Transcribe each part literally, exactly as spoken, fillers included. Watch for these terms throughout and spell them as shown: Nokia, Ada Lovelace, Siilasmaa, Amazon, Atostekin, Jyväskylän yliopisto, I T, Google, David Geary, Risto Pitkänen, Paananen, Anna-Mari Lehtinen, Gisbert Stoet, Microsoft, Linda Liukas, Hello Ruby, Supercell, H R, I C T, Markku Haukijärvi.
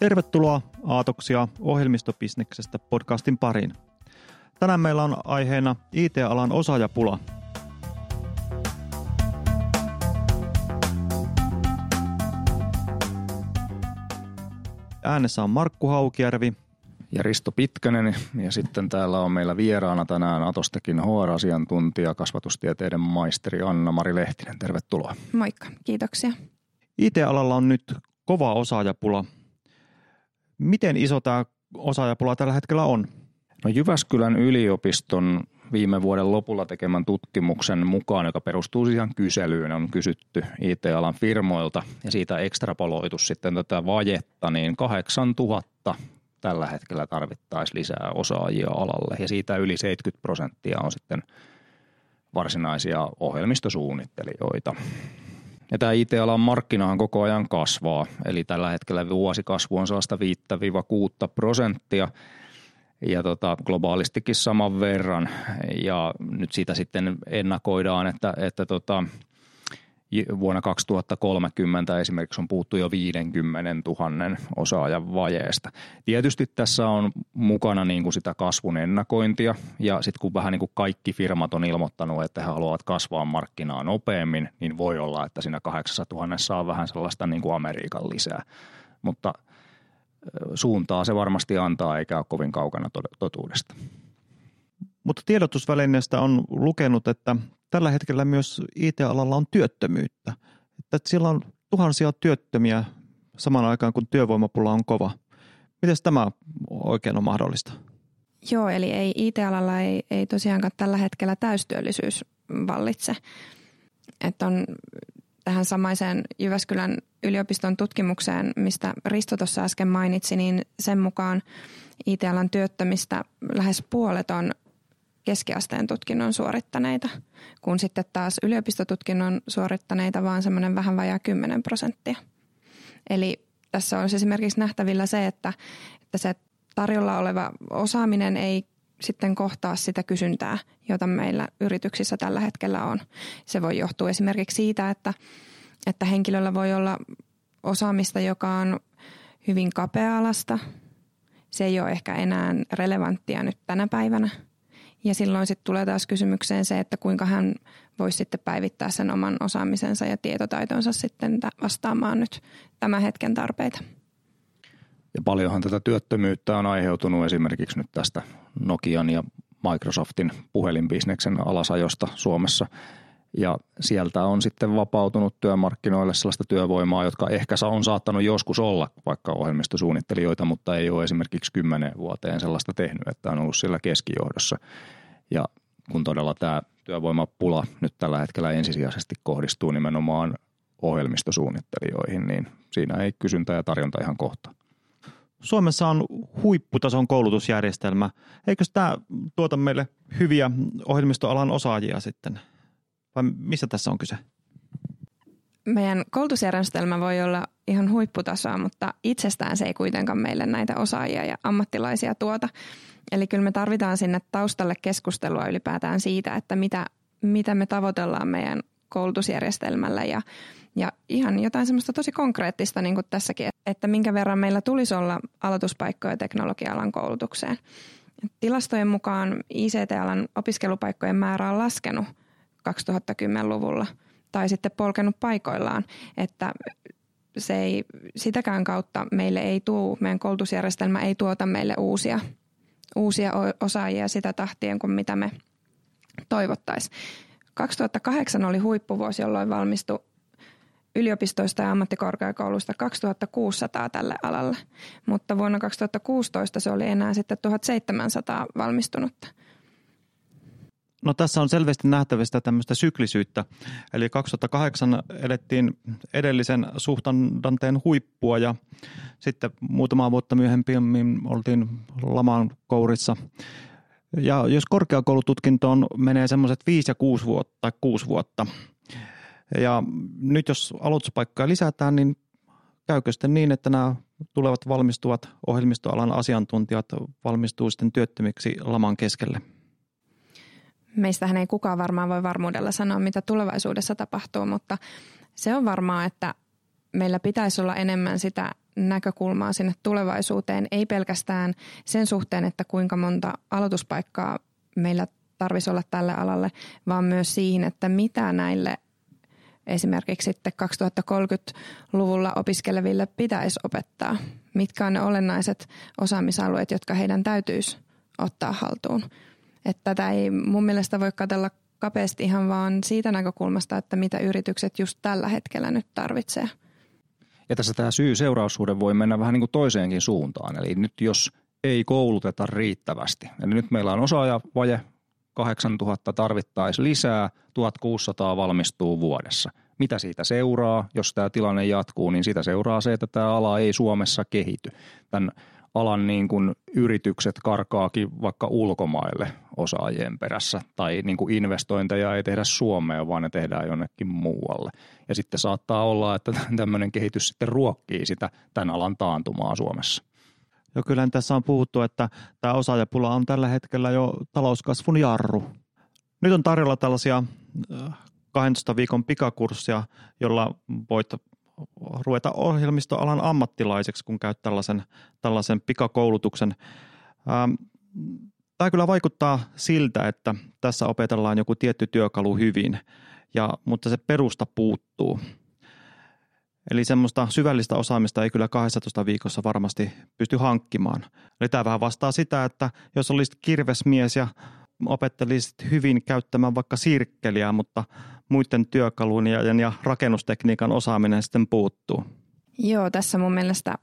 Tervetuloa Aatoksia ohjelmistobisneksestä podcastin pariin. Tänään meillä on aiheena I T-alan osaajapula. Äänessä on Markku Haukijärvi ja Risto Pitkänen, ja sitten täällä on meillä vieraana tänään Atostekin H R-asiantuntija, kasvatustieteiden maisteri Anna-Mari Lehtinen. Tervetuloa. Moikka, kiitoksia. I T-alalla on nyt kova osaajapula. Miten iso tämä osaajapula tällä hetkellä on? No, Jyväskylän yliopiston viime vuoden lopulla tekemän tutkimuksen mukaan, joka perustuu ihan kyselyyn, on kysytty I T-alan firmoilta ja siitä ekstrapoloitu sitten tätä vajetta, niin kahdeksantuhatta tällä hetkellä tarvittaisiin lisää osaajia alalle, ja siitä yli seitsemänkymmentä prosenttia on sitten varsinaisia ohjelmistosuunnittelijoita. Ja tämä I T-alan markkinahan koko ajan kasvaa, eli tällä hetkellä vuosikasvu on sellaista viisi kuusi prosenttia, ja tota, globaalistikin saman verran, ja nyt siitä sitten ennakoidaan, että, että tota, vuonna kaksituhattakolmekymmentä esimerkiksi on puhuttu jo viisikymmentätuhatta osaajan vajeesta. Tietysti tässä on mukana niin kuin sitä kasvun ennakointia, ja sitten kun vähän niin kuin kaikki firmat on ilmoittanut, että he haluavat kasvaa markkinaa nopeammin, niin voi olla, että siinä kahdeksantuhatta saa vähän sellaista niin kuin Amerikan lisää, mutta suuntaa se varmasti antaa, eikä ole kovin kaukana totuudesta. Mutta tiedotusvälineestä on lukenut, että tällä hetkellä myös I T-alalla on työttömyyttä. Että siellä on tuhansia työttömiä samaan aikaan, kun työvoimapula on kova. Miten tämä oikein on mahdollista? Joo, eli ei, I T-alalla ei, ei tosiaankaan tällä hetkellä täystyöllisyys vallitse. Että on tähän samaiseen Jyväskylän yliopiston tutkimukseen, mistä Risto tuossa äsken mainitsi, niin sen mukaan I T-alan työttömistä lähes puolet on keskiasteen tutkinnon suorittaneita, kun sitten taas yliopistotutkinnon suorittaneita vaan semmoinen vähän vajaa kymmenen prosenttia. Eli tässä on esimerkiksi nähtävillä se, että, että se tarjolla oleva osaaminen ei sitten kohtaa sitä kysyntää, jota meillä yrityksissä tällä hetkellä on. Se voi johtua esimerkiksi siitä, että, että henkilöllä voi olla osaamista, joka on hyvin kapea-alasta. Se ei ole ehkä enää relevanttia nyt tänä päivänä. Ja silloin sitten tulee taas kysymykseen se, että kuinka hän voisi sitten päivittää sen oman osaamisensa ja tietotaitonsa sitten vastaamaan nyt tämän hetken tarpeita. Ja paljonhan tätä työttömyyttä on aiheutunut esimerkiksi nyt tästä Nokian ja Microsoftin puhelinbisneksen alasajosta Suomessa. Ja sieltä on sitten vapautunut työmarkkinoille sellaista työvoimaa, jotka ehkä on saattanut joskus olla vaikka ohjelmistosuunnittelijoita, mutta ei ole esimerkiksi kymmenen vuoteen sellaista tehnyt, että on ollut siellä keskijohdossa. Ja kun todella tämä työvoimapula nyt tällä hetkellä ensisijaisesti kohdistuu nimenomaan ohjelmistosuunnittelijoihin, niin siinä ei kysyntä ja tarjonta ihan kohtaa. Suomessa on huipputason koulutusjärjestelmä. Eikö tämä tuota meille hyviä ohjelmistoalan osaajia sitten? Vai missä tässä on kyse? Meidän koulutusjärjestelmä voi olla ihan huipputasoa, mutta itsestään se ei kuitenkaan meille näitä osaajia ja ammattilaisia tuota. Eli kyllä me tarvitaan sinne taustalle keskustelua ylipäätään siitä, että mitä, mitä me tavoitellaan meidän koulutusjärjestelmällä ja, ja ihan jotain semmoista tosi konkreettista niin kuin tässäkin, että minkä verran meillä tulisi olla aloituspaikkoja teknologia-alan koulutukseen. Tilastojen mukaan I C T-alan opiskelupaikkojen määrä on laskenut kaksituhattakymmenluvulla tai sitten polkenut paikoillaan, että se ei, sitäkään kautta meille ei tuu, meidän koulutusjärjestelmä ei tuota meille uusia, uusia osaajia sitä tahtien kuin mitä me toivottaisiin. kaksituhattakahdeksan oli huippuvuosi, jolloin valmistui yliopistoista ja ammattikorkeakouluista kaksituhattakuusisataa tälle alalle, mutta vuonna kaksituhattakuusitoista se oli enää sitten tuhatseitsemänsataa valmistunutta. No, tässä on selvästi nähtävistä tämmöistä syklisyyttä. Eli kaksituhattakahdeksan elettiin edellisen suhdanteen huippua ja sitten muutamaa vuotta myöhemmin oltiin laman kourissa. Ja jos korkeakoulututkintoon menee semmoiset viisi ja kuusi vuotta tai kuusi vuotta ja nyt jos aloituspaikkaa lisätään, niin käykö sitten niin, että nämä tulevat valmistuvat ohjelmistoalan asiantuntijat valmistuu sitten työttömiksi laman keskelle? Meistähän ei kukaan varmaan voi varmuudella sanoa, mitä tulevaisuudessa tapahtuu, mutta se on varmaa, että meillä pitäisi olla enemmän sitä näkökulmaa sinne tulevaisuuteen, ei pelkästään sen suhteen, että kuinka monta aloituspaikkaa meillä tarvisi olla tälle alalle, vaan myös siihen, että mitä näille esimerkiksi sitten kaksituhattakolmekymmentäluvulla opiskeleville pitäisi opettaa. Mitkä on ne olennaiset osaamisalueet, jotka heidän täytyisi ottaa haltuun. Että tätä ei mun mielestä voi katsella kapeasti ihan vaan siitä näkökulmasta, että mitä yritykset just tällä hetkellä nyt tarvitsee. Ja tässä tämä syy-seuraussuhde voi mennä vähän niin kuin toiseenkin suuntaan. Eli nyt jos ei kouluteta riittävästi. Eli nyt meillä on osaajavaje, kahdeksantuhatta tarvittaisiin lisää, tuhatkuusisataa valmistuu vuodessa. Mitä siitä seuraa, jos tämä tilanne jatkuu, niin sitä seuraa se, että tämä ala ei Suomessa kehity. Tämän alan niin kuin yritykset karkaakin vaikka ulkomaille osaajien perässä tai niin kuin investointeja ei tehdä Suomeen, vaan ne tehdään jonnekin muualle. Ja sitten saattaa olla, että tämmöinen kehitys sitten ruokkii sitä tämän alan taantumaa Suomessa. Joo, kyllä tässä on puhuttu, että tämä osaajapula on tällä hetkellä jo talouskasvun jarru. Nyt on tarjolla tällaisia kahdentoista viikon pikakurssia, jolla voit ruveta ohjelmistoalan ammattilaiseksi, kun käyt tällaisen, tällaisen pikakoulutuksen. Tämä kyllä vaikuttaa siltä, että tässä opetellaan joku tietty työkalu hyvin, ja, mutta se perusta puuttuu. Eli semmoista syvällistä osaamista ei kyllä kahdessatoista viikossa varmasti pysty hankkimaan. Eli tämä vähän vastaa sitä, että jos olisit kirvesmies ja opettelisit hyvin käyttämään vaikka sirkkeliä, mutta muiden työkaluun ja, ja rakennustekniikan osaaminen sitten puuttuu. Joo, tässä mun mielestä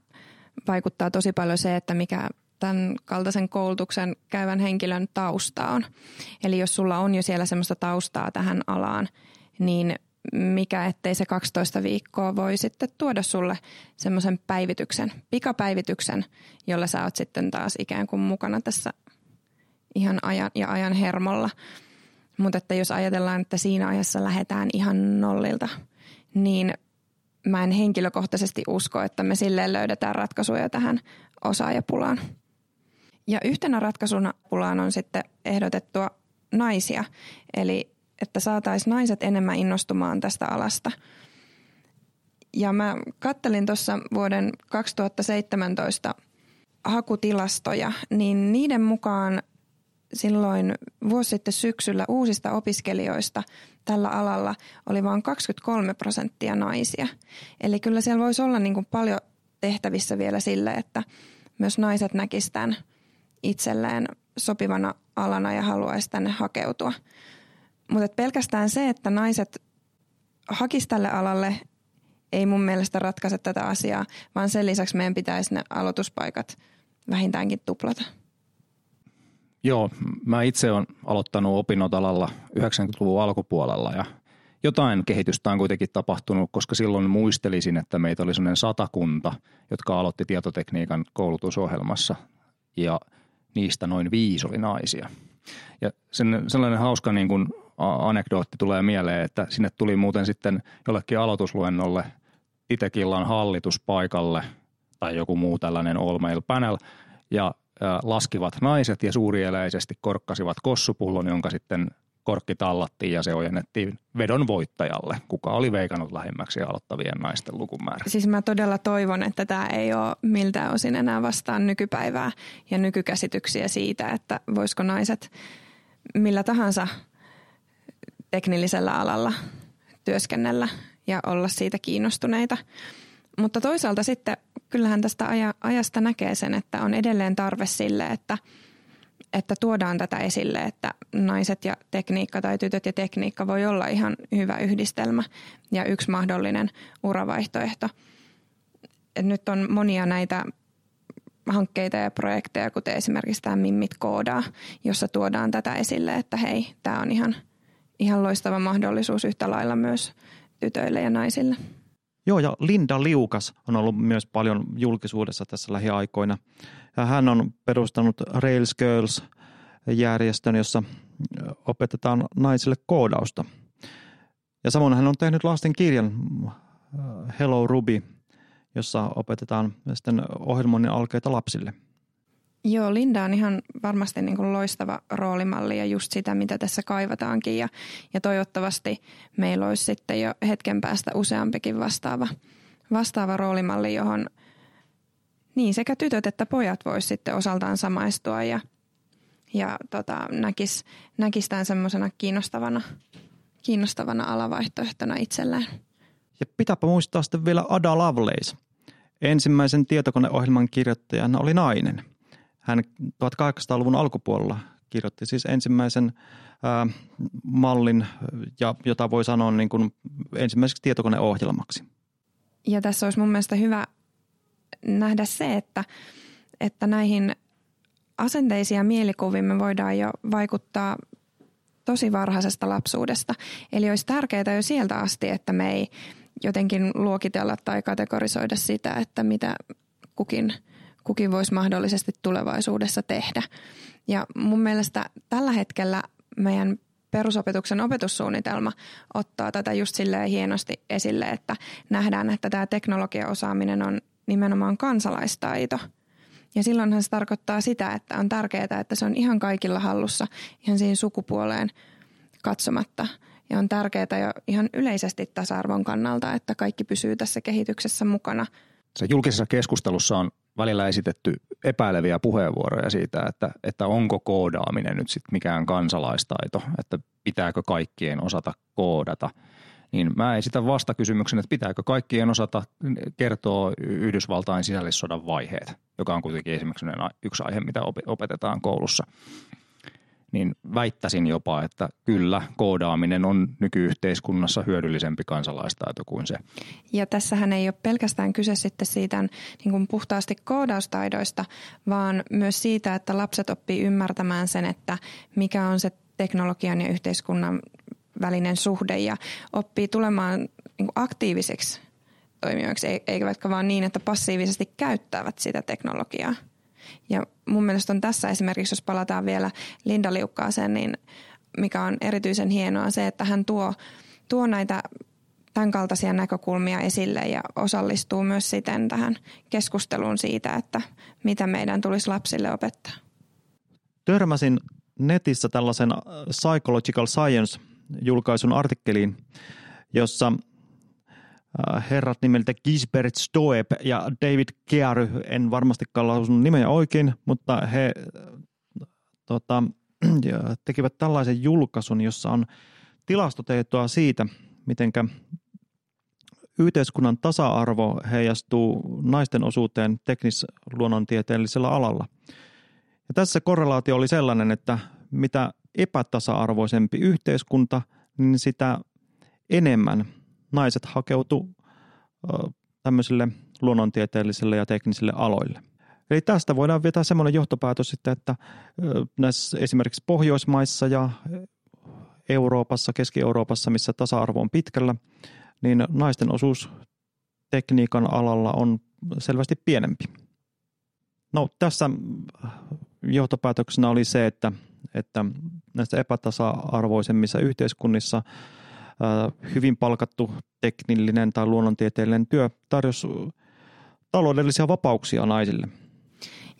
vaikuttaa tosi paljon se, että mikä tämän kaltaisen koulutuksen käyvän henkilön tausta on. Eli jos sulla on jo siellä semmoista taustaa tähän alaan, niin mikä ettei se kaksitoista viikkoa voi sitten tuoda sulle semmoisen päivityksen, pikapäivityksen, jolla sä oot sitten taas ikään kuin mukana tässä ihan ajan ja ajan hermolla. Mutta että jos ajatellaan, että siinä ajassa lähdetään ihan nollilta, niin mä en henkilökohtaisesti usko, että me silleen löydetään ratkaisuja tähän osaajapulaan. Ja yhtenä ratkaisuna pulaan on sitten ehdotettua naisia, eli että saataisiin naiset enemmän innostumaan tästä alasta. Ja mä kattelin tuossa vuoden kaksituhattaseitsemäntoista hakutilastoja, niin niiden mukaan silloin vuosi sitten syksyllä uusista opiskelijoista tällä alalla oli vain kaksikymmentäkolme prosenttia naisia. Eli kyllä siellä voisi olla niin kuin paljon tehtävissä vielä sille, että myös naiset näkisivät tämän itselleen sopivana alana ja haluaisi tänne hakeutua. Mutta pelkästään se, että naiset hakisivat tälle alalle, ei mun mielestä ratkaise tätä asiaa, vaan sen lisäksi meidän pitäisi ne aloituspaikat vähintäänkin tuplata. Joo, mä itse olen aloittanut opinnot alalla yhdeksänkymmentäluvun alkupuolella ja jotain kehitystä on kuitenkin tapahtunut, koska silloin muistelisin, että meitä oli sellainen satakunta, jotka aloitti tietotekniikan koulutusohjelmassa ja niistä noin viisi oli naisia. Ja sen, sellainen hauska niin kuin anekdootti tulee mieleen, että sinne tuli muuten sitten jollekin aloitusluennolle Itäkillan hallituspaikalle tai joku muu tällainen all male panel ja laskivat naiset ja suurieleisesti korkkasivat kossupullon, jonka sitten korkki tallattiin ja se ojennettiin vedon voittajalle, kuka oli veikannut lähemmäksi aloittavien naisten lukumäärä. Siis mä todella toivon, että tämä ei ole miltään osin enää vastaan nykypäivää ja nykykäsityksiä siitä, että voisiko naiset millä tahansa teknillisellä alalla työskennellä ja olla siitä kiinnostuneita. Mutta toisaalta sitten kyllähän tästä ajasta näkee sen, että on edelleen tarve sille, että, että tuodaan tätä esille, että naiset ja tekniikka tai tytöt ja tekniikka voi olla ihan hyvä yhdistelmä ja yksi mahdollinen uravaihtoehto. Et nyt on monia näitä hankkeita ja projekteja, kuten esimerkiksi tämä Mimmit koodaa, jossa tuodaan tätä esille, että hei, tämä on ihan, ihan loistava mahdollisuus yhtä lailla myös tytöille ja naisille. Joo, ja Linda Liukas on ollut myös paljon julkisuudessa tässä lähiaikoina. Ja hän on perustanut Rails Girls-järjestön, jossa opetetaan naisille koodausta. Ja samoin hän on tehnyt lasten kirjan Hello Ruby, jossa opetetaan sitten ohjelmoinnin alkeita lapsille. Joo, Linda on ihan varmasti niin kuin loistava roolimalli ja just sitä, mitä tässä kaivataankin. Ja, ja toivottavasti meillä olisi sitten jo hetken päästä useampikin vastaava, vastaava roolimalli, johon niin sekä tytöt että pojat vois sitten osaltaan samaistua ja, ja tota, näkis, näkis tämän semmoisena kiinnostavana, kiinnostavana alavaihtoehtona itselleen. Ja pitääpä muistaa sitten vielä Ada Lovelace. Ensimmäisen tietokoneohjelman kirjoittajana oli nainen. Hän tuhatkahdeksansataaluvun alkupuolella kirjoitti siis ensimmäisen ää, mallin, ja, jota voi sanoa niin kuin ensimmäiseksi tietokoneohjelmaksi. Ja tässä olisi mun mielestä hyvä nähdä se, että, että näihin asenteisiin ja mielikuviin me voidaan jo vaikuttaa tosi varhaisesta lapsuudesta. Eli olisi tärkeää jo sieltä asti, että me ei jotenkin luokitella tai kategorisoida sitä, että mitä kukin, kukin voisi mahdollisesti tulevaisuudessa tehdä. Ja mun mielestä tällä hetkellä meidän perusopetuksen opetussuunnitelma ottaa tätä just silleen hienosti esille, että nähdään, että tämä teknologiaosaaminen on nimenomaan kansalaistaito. Ja silloinhan se tarkoittaa sitä, että on tärkeää, että se on ihan kaikilla hallussa, ihan siihen sukupuoleen katsomatta. Ja on tärkeää jo ihan yleisesti tasa-arvon kannalta, että kaikki pysyy tässä kehityksessä mukana. Se julkisessa keskustelussa on välillä esitetty epäileviä puheenvuoroja siitä, että, että onko koodaaminen nyt sitten mikään kansalaistaito, että pitääkö kaikkien osata koodata. Niin mä esitän vastakysymyksen, että pitääkö kaikkien osata kertoa Yhdysvaltain sisällissodan vaiheet, joka on kuitenkin esimerkiksi yksi aihe, mitä opetetaan koulussa. Niin väittäisin jopa, että kyllä koodaaminen on nykyyhteiskunnassa hyödyllisempi kansalaistaito kuin se. Ja tässähän ei ole pelkästään kyse sitten siitä niin kuin puhtaasti koodaustaidoista, vaan myös siitä, että lapset oppii ymmärtämään sen, että mikä on se teknologian ja yhteiskunnan välinen suhde ja oppii tulemaan niin kuin aktiivisiksi toimijoiksi, eikä vaikka vaan niin, että passiivisesti käyttävät sitä teknologiaa. Ja mun mielestä on tässä esimerkiksi, jos palataan vielä Linda Liukkaaseen, niin mikä on erityisen hienoa se, että hän tuo, tuo näitä tämän kaltaisia näkökulmia esille ja osallistuu myös siten tähän keskusteluun siitä, että mitä meidän tulisi lapsille opettaa. Törmäsin netissä tällaisen Psychological Science-julkaisun artikkeliin, jossa herrat nimeltä Gisbert Stoet ja David Geary, en varmastikaan lausunut nimeä oikein, mutta he tota, tekivät tällaisen julkaisun, jossa on tilastotietoa siitä, miten yhteiskunnan tasa-arvo heijastuu naisten osuuteen teknis-luonnontieteellisellä alalla. Ja tässä korrelaatio oli sellainen, että mitä epätasa-arvoisempi yhteiskunta, niin sitä enemmän naiset hakeutu tämmöisille luonnontieteellisille ja teknisille aloille. Eli tästä voidaan vetää semmoinen johtopäätös sitten, että näissä esimerkiksi Pohjoismaissa ja Euroopassa, Keski-Euroopassa, missä tasa-arvo on pitkällä, niin naisten osuus tekniikan alalla on selvästi pienempi. No tässä johtopäätöksenä oli se, että, että näissä epätasa-arvoisemmissa yhteiskunnissa hyvin palkattu teknillinen tai luonnontieteellinen työ tarjosi taloudellisia vapauksia naisille.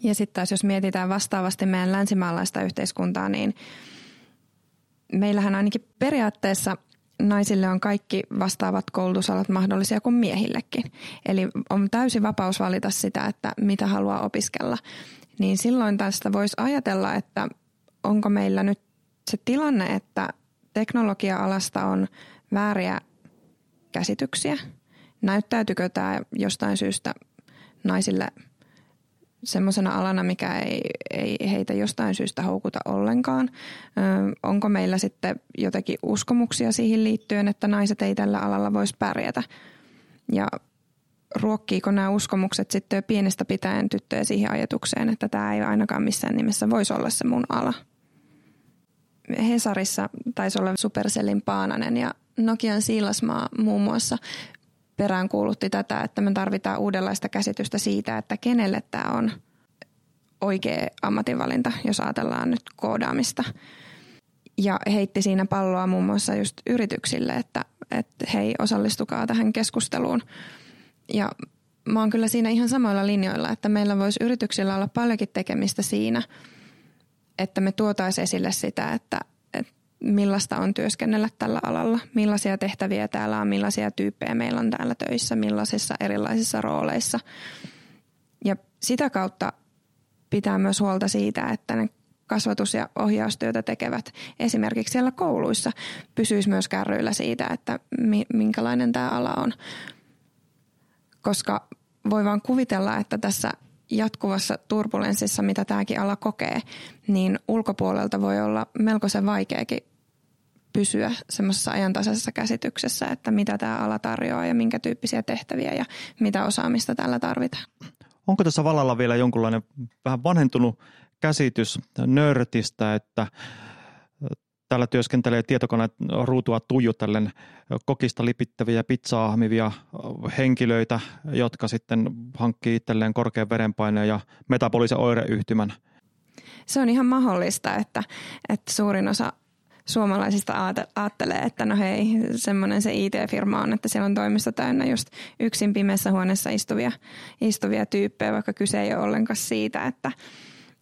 Ja sitten taas jos mietitään vastaavasti meidän länsimaalaista yhteiskuntaa, niin meillähän ainakin periaatteessa naisille on kaikki vastaavat koulutusalat mahdollisia kuin miehillekin. Eli on täysi vapaus valita sitä, että mitä haluaa opiskella. Niin silloin tästä voisi ajatella, että onko meillä nyt se tilanne, että teknologia-alasta on vääriä käsityksiä. Näyttäytyykö tämä jostain syystä naisille semmoisena alana, mikä ei, ei heitä jostain syystä houkuta ollenkaan? Ö, onko meillä sitten jotakin uskomuksia siihen liittyen, että naiset ei tällä alalla voisi pärjätä? Ja ruokkiiko nämä uskomukset sitten jo pienestä pitäen tyttöjä siihen ajatukseen, että tämä ei ainakaan missään nimessä voisi olla se mun ala? Hesarissa taisi olla Supercellin Paananen ja Nokian Siilasmaa muun muassa peräänkuulutti tätä, että me tarvitaan uudenlaista käsitystä siitä, että kenelle tämä on oikea ammatinvalinta, jos ajatellaan nyt koodaamista. Ja heitti siinä palloa muun muassa just yrityksille, että, että hei, osallistukaa tähän keskusteluun. Ja mä oon kyllä siinä ihan samoilla linjoilla, että meillä voisi yrityksillä olla paljonkin tekemistä siinä, että me tuotaisiin esille sitä, että, että millaista on työskennellä tällä alalla, millaisia tehtäviä täällä on, millaisia tyyppejä meillä on täällä töissä, millaisissa erilaisissa rooleissa. Ja sitä kautta pitää myös huolta siitä, että ne kasvatus- ja ohjaustyötä tekevät esimerkiksi siellä kouluissa pysyisi myös kärryillä siitä, että minkälainen tämä ala on. Koska voi vaan kuvitella, että tässä jatkuvassa turbulenssissa, mitä tämäkin ala kokee, niin ulkopuolelta voi olla melkoisen vaikeakin pysyä semmoisessa ajantasaisessa käsityksessä, että mitä tämä ala tarjoaa ja minkä tyyppisiä tehtäviä ja mitä osaamista tällä tarvitaan. Onko tässä vallalla vielä jonkunlainen vähän vanhentunut käsitys nörtistä, että täällä työskentelee tietokoneen ruutua tuijutellen kokista lipittäviä, pizzaa ahmivia henkilöitä, jotka sitten hankkii itselleen korkean verenpaineen ja metabolisen oireyhtymän? Se on ihan mahdollista, että, että suurin osa suomalaisista ajattelee, että no hei, semmoinen se I T-firma on, että siellä on toimisto täynnä just yksin pimeässä huoneessa istuvia, istuvia tyyppejä, vaikka kyse ei ole ollenkaan siitä, että,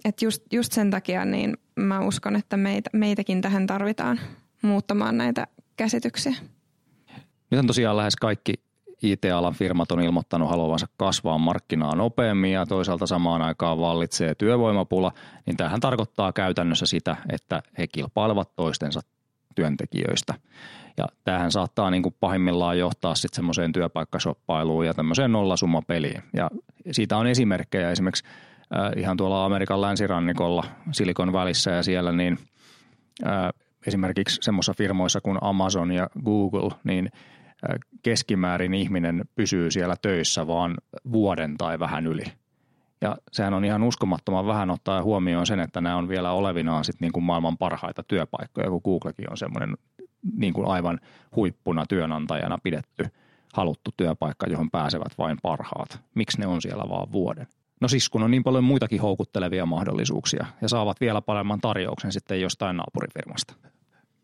että just, just sen takia niin mä uskon, että meitä, meitäkin tähän tarvitaan muuttamaan näitä käsityksiä. Nyt on tosiaan lähes kaikki I T-alan firmat on ilmoittanut haluavansa kasvaa markkinaa nopeammin ja toisaalta samaan aikaan vallitsee työvoimapula, niin tämähän tarkoittaa käytännössä sitä, että he kilpailevat toistensa työntekijöistä. Ja tämähän saattaa niin kuin pahimmillaan johtaa sitten semmoiseen työpaikkashoppailuun ja tämmöiseen nollasummapeliin. Ja siitä on esimerkkejä esimerkiksi äh, ihan tuolla Amerikan länsirannikolla Silikon välissä ja siellä niin äh, esimerkiksi semmoisissa firmoissa kuin Amazon ja Google, niin keskimäärin ihminen pysyy siellä töissä vaan vuoden tai vähän yli. Ja sehän on ihan uskomattoman vähän ottaa huomioon sen, että nämä on vielä olevinaan sit niin kuin maailman parhaita työpaikkoja, kun Googlekin on semmoinen niin kuin aivan huippuna työnantajana pidetty, haluttu työpaikka, johon pääsevät vain parhaat. Miksi ne on siellä vaan vuoden? No siis kun on niin paljon muitakin houkuttelevia mahdollisuuksia ja saavat vielä paremman tarjouksen sitten jostain naapurifirmasta.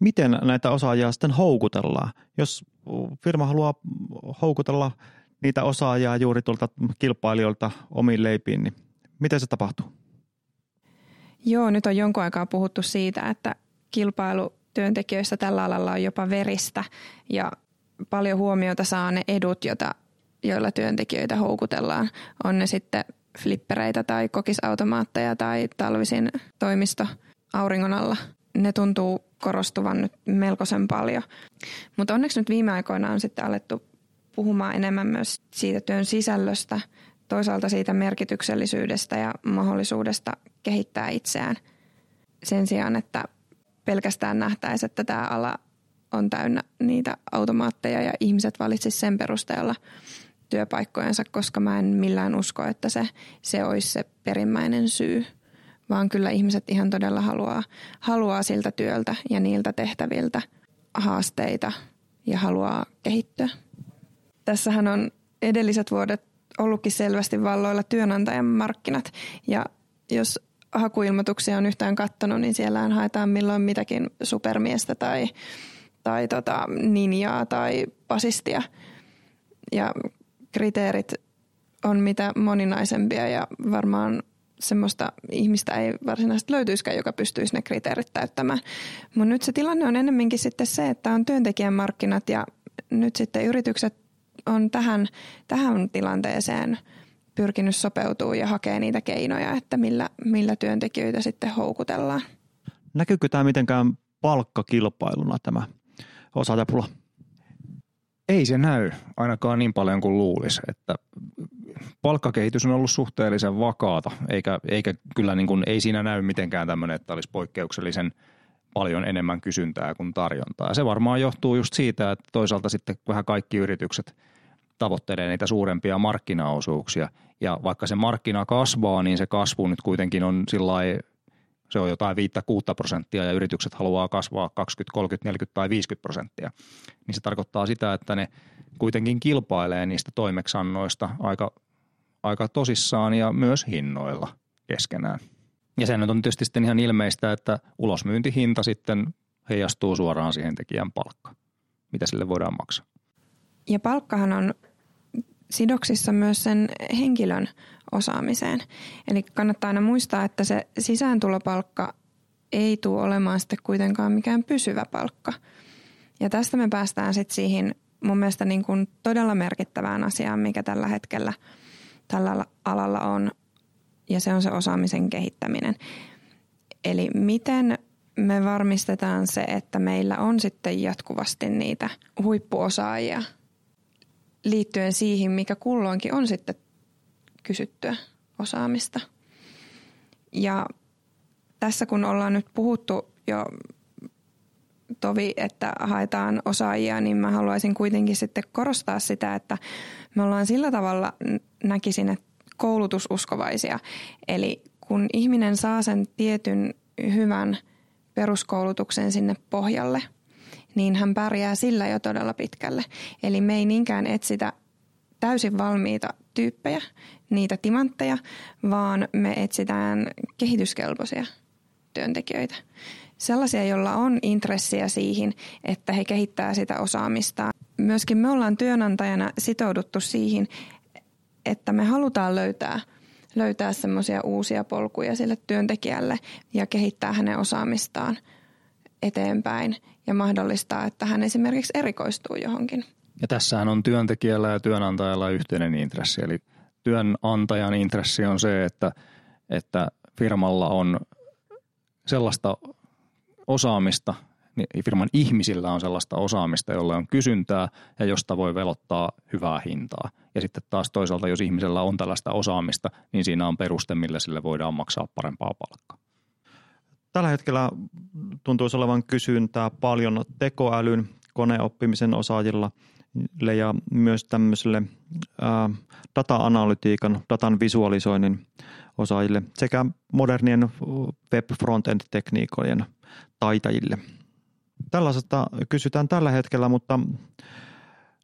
Miten näitä osaajia sitten houkutellaan? Jos firma haluaa houkutella niitä osaajia juuri tuolta kilpailijoilta omiin leipiin, niin miten se tapahtuu? Joo, nyt on jonkun aikaa puhuttu siitä, että kilpailutyöntekijöissä tällä alalla on jopa veristä ja paljon huomiota saa ne edut, joita, joilla työntekijöitä houkutellaan. On ne sitten flippereitä tai kokisautomaatteja tai talvisin toimisto auringon alla. Ne tuntuu korostuvan nyt melkoisen paljon. Mutta onneksi nyt viime aikoina on sitten alettu puhumaan enemmän myös siitä työn sisällöstä, toisaalta siitä merkityksellisyydestä ja mahdollisuudesta kehittää itseään. Sen sijaan, että pelkästään nähtäisiin, että tämä ala on täynnä niitä automaatteja ja ihmiset valitsisivat sen perusteella työpaikkojensa, koska mä en millään usko, että se, se olisi se perimmäinen syy. Vaan kyllä ihmiset ihan todella haluaa, haluaa siltä työltä ja niiltä tehtäviltä haasteita ja haluaa kehittyä. Tässähän on edelliset vuodet ollutkin selvästi valloilla työnantajan markkinat. Ja jos hakuilmoituksia on yhtään katsonut, niin siellähän haetaan milloin mitäkin supermiestä tai, tai tota ninjaa tai basistia. Ja kriteerit on mitä moninaisempia ja varmaan semmoista ihmistä ei varsinaisesti löytyisikään, joka pystyisi ne kriteerit täyttämään. Mutta nyt se tilanne on enemmänkin sitten se, että on työntekijän markkinat ja nyt sitten yritykset on tähän, tähän tilanteeseen pyrkinyt sopeutua ja hakee niitä keinoja, että millä, millä työntekijöitä sitten houkutellaan. Näkyykö tämä mitenkään palkkakilpailuna tämä osaajapula? Ei se näy ainakaan niin paljon kuin luulisi, että palkkakehitys on ollut suhteellisen vakaata, eikä, eikä kyllä niin kuin, ei siinä näy mitenkään tämmöinen, että olisi poikkeuksellisen paljon enemmän kysyntää kuin tarjontaa. Ja se varmaan johtuu just siitä, että toisaalta sitten vähän kaikki yritykset tavoittelee niitä suurempia markkinaosuuksia. Ja vaikka se markkina kasvaa, niin se kasvu nyt kuitenkin on sillai, se on jotain viisi kuusi prosenttia ja yritykset haluaa kasvaa kaksikymmentä, kolmekymmentä, neljäkymmentä tai viisikymmentä prosenttia. Niin se tarkoittaa sitä, että ne kuitenkin kilpailee niistä toimeksannoista aika, aika tosissaan ja myös hinnoilla keskenään. Ja sehän on tietysti sitten ihan ilmeistä, että ulosmyyntihinta sitten heijastuu suoraan siihen tekijän palkkaan, mitä sille voidaan maksaa. Ja palkkahan on sidoksissa myös sen henkilön osaamiseen. Eli kannattaa aina muistaa, että se sisääntulopalkka ei tule olemaan sitten kuitenkaan mikään pysyvä palkka. Ja tästä me päästään sitten siihen mun mielestä niin kuin todella merkittävään asiaan, mikä tällä hetkellä tällä alalla on, ja se on se osaamisen kehittäminen. Eli miten me varmistetaan se, että meillä on sitten jatkuvasti niitä huippuosaajia liittyen siihen, mikä kulloinkin on sitten kysyttyä osaamista. Ja tässä kun ollaan nyt puhuttu jo tovi, että haetaan osaajia, niin mä haluaisin kuitenkin sitten korostaa sitä, että me ollaan sillä tavalla näkisin, että koulutususkovaisia. Eli kun ihminen saa sen tietyn hyvän peruskoulutuksen sinne pohjalle, niin hän pärjää sillä jo todella pitkälle. Eli me ei niinkään etsitä täysin valmiita tyyppejä, niitä timantteja, vaan me etsitään kehityskelpoisia työntekijöitä. Sellaisia, joilla on intressiä siihen, että he kehittää sitä osaamista. Myöskin me ollaan työnantajana sitouduttu siihen, että me halutaan löytää, löytää semmoisia uusia polkuja sille työntekijälle ja kehittää hänen osaamistaan eteenpäin ja mahdollistaa, että hän esimerkiksi erikoistuu johonkin. Ja tässähän on työntekijällä ja työnantajalla yhteinen intressi. Eli työnantajan intressi on se, että, että firmalla on sellaista osaamista, firman ihmisillä on sellaista osaamista, jolla on kysyntää ja josta voi velottaa hyvää hintaa. Ja sitten taas toisaalta, jos ihmisellä on tällaista osaamista, niin siinä on peruste, millä sille voidaan maksaa parempaa palkkaa. Tällä hetkellä tuntuisi olevan kysyntää paljon tekoälyn, koneoppimisen osaajilla ja myös tämmöiselle ää, data-analytiikan, datan visualisoinnin osaajille sekä modernien web frontend-tekniikojen taitajille. Tällaisesta kysytään tällä hetkellä, mutta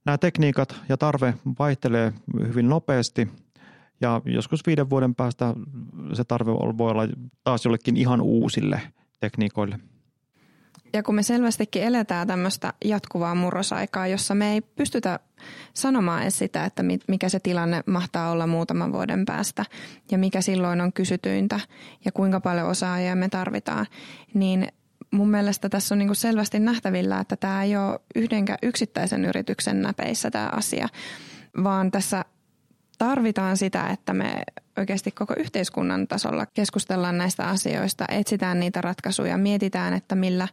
nämä tekniikat ja tarve vaihtelee hyvin nopeasti ja joskus viiden vuoden päästä se tarve voi olla taas jollekin ihan uusille tekniikoille. Ja kun me selvästikin eletään tämmöistä jatkuvaa murrosaikaa, jossa me ei pystytä sanomaan edes sitä, että mikä se tilanne mahtaa olla muutaman vuoden päästä ja mikä silloin on kysytyintä ja kuinka paljon osaajia me tarvitaan, niin mun mielestä tässä on niin kuin selvästi nähtävillä, että tämä ei ole yhdenkään yksittäisen yrityksen näpeissä tämä asia, vaan tässä tarvitaan sitä, että me oikeasti koko yhteiskunnan tasolla keskustellaan näistä asioista, etsitään niitä ratkaisuja, mietitään, että millä,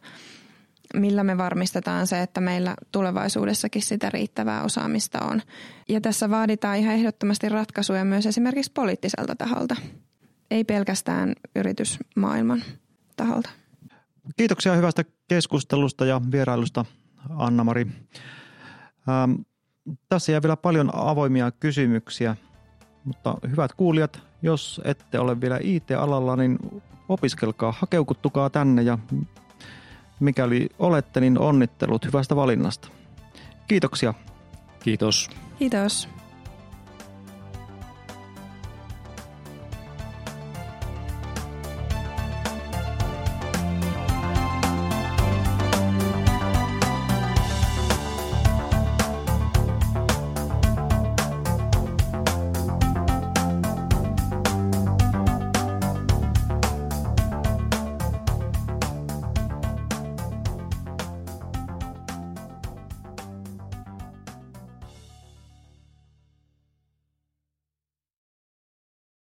millä me varmistetaan se, että meillä tulevaisuudessakin sitä riittävää osaamista on. Ja tässä vaaditaan ihan ehdottomasti ratkaisuja myös esimerkiksi poliittiselta taholta, ei pelkästään yritysmaailman taholta. Kiitoksia hyvästä keskustelusta ja vierailusta, Anna-Mari. Ähm, tässä jää vielä paljon avoimia kysymyksiä, mutta hyvät kuulijat, jos ette ole vielä I T-alalla, niin opiskelkaa, hakeukuttukaa tänne ja mikäli olette, niin onnittelut hyvästä valinnasta. Kiitoksia. Kiitos. Kiitos.